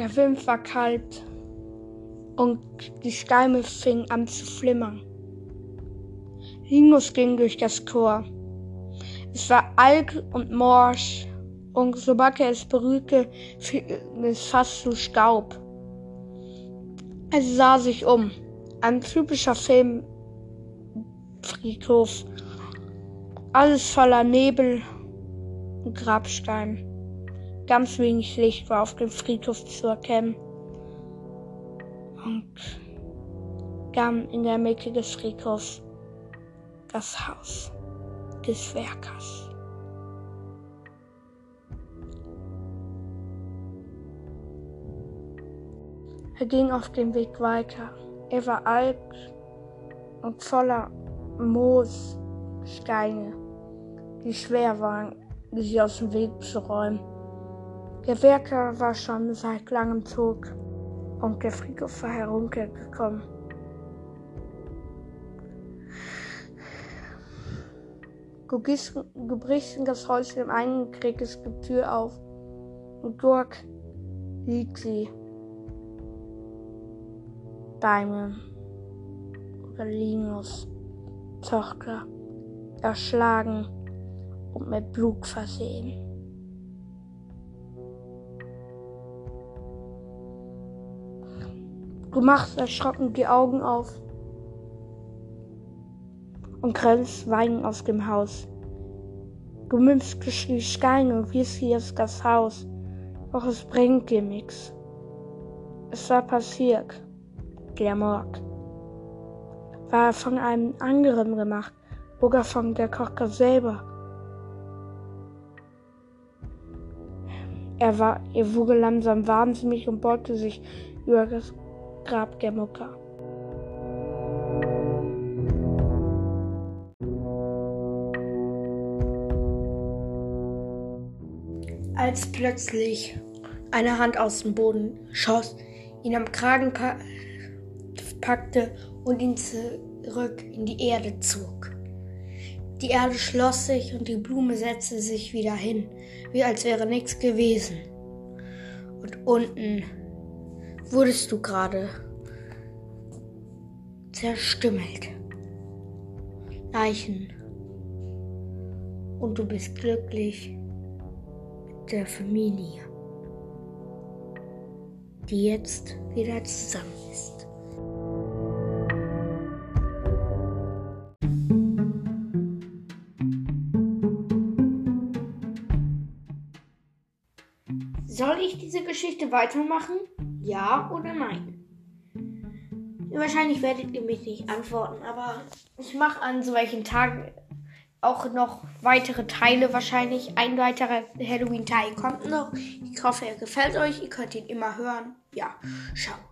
Der Wind war kalt und die Steine fingen an zu flimmern. Linus ging durch das Tor. Es war Alk und morsch, und sobald er es berührte, fiel es fast zu Staub. Er sah sich um. Ein typischer Filmfriedhof. Alles voller Nebel und Grabstein. Ganz wenig Licht war auf dem Friedhof zu erkennen. Und dann in der Mitte des Friedhofs das Haus des Werkers. Er ging auf dem Weg weiter. Er war alt und voller Moos, Steine, die schwer waren, sie aus dem Weg zu räumen. Der Werker war schon seit langem tot und der Friedhof war heruntergekommen. Gebricht das Holz im eingekriegtes Getür auf und dort liegt sie. Beine oder Linus, Tochter, erschlagen und mit Blut versehen. Du machst erschrocken die Augen auf und grenzt Weinen aus dem Haus. Du nimmst die Steine und wirst hier ist das Haus, doch es bringt dir nichts. Es war passiert. Der Mord war von einem anderen gemacht, sogar von der Tochter selber. Er wurde langsam wahnsinnig und beugte sich über das Grab der Mutter. Als plötzlich eine Hand aus dem Boden schoss, ihn am Kragen packte und ihn zurück in die Erde zog. Die Erde schloss sich und die Blume setzte sich wieder hin, wie als wäre nichts gewesen. Und unten wurdest du gerade zerstümmelt. Leichen. Und du bist glücklich mit der Familie, die jetzt wieder zusammen ist. Soll ich diese Geschichte weitermachen? Ja oder nein? Wahrscheinlich werdet ihr mich nicht antworten, aber ich mache an solchen Tagen auch noch weitere Teile wahrscheinlich. Ein weiterer Halloween-Teil kommt noch. Ich hoffe, er gefällt euch. Ihr könnt ihn immer hören. Ja, schaut.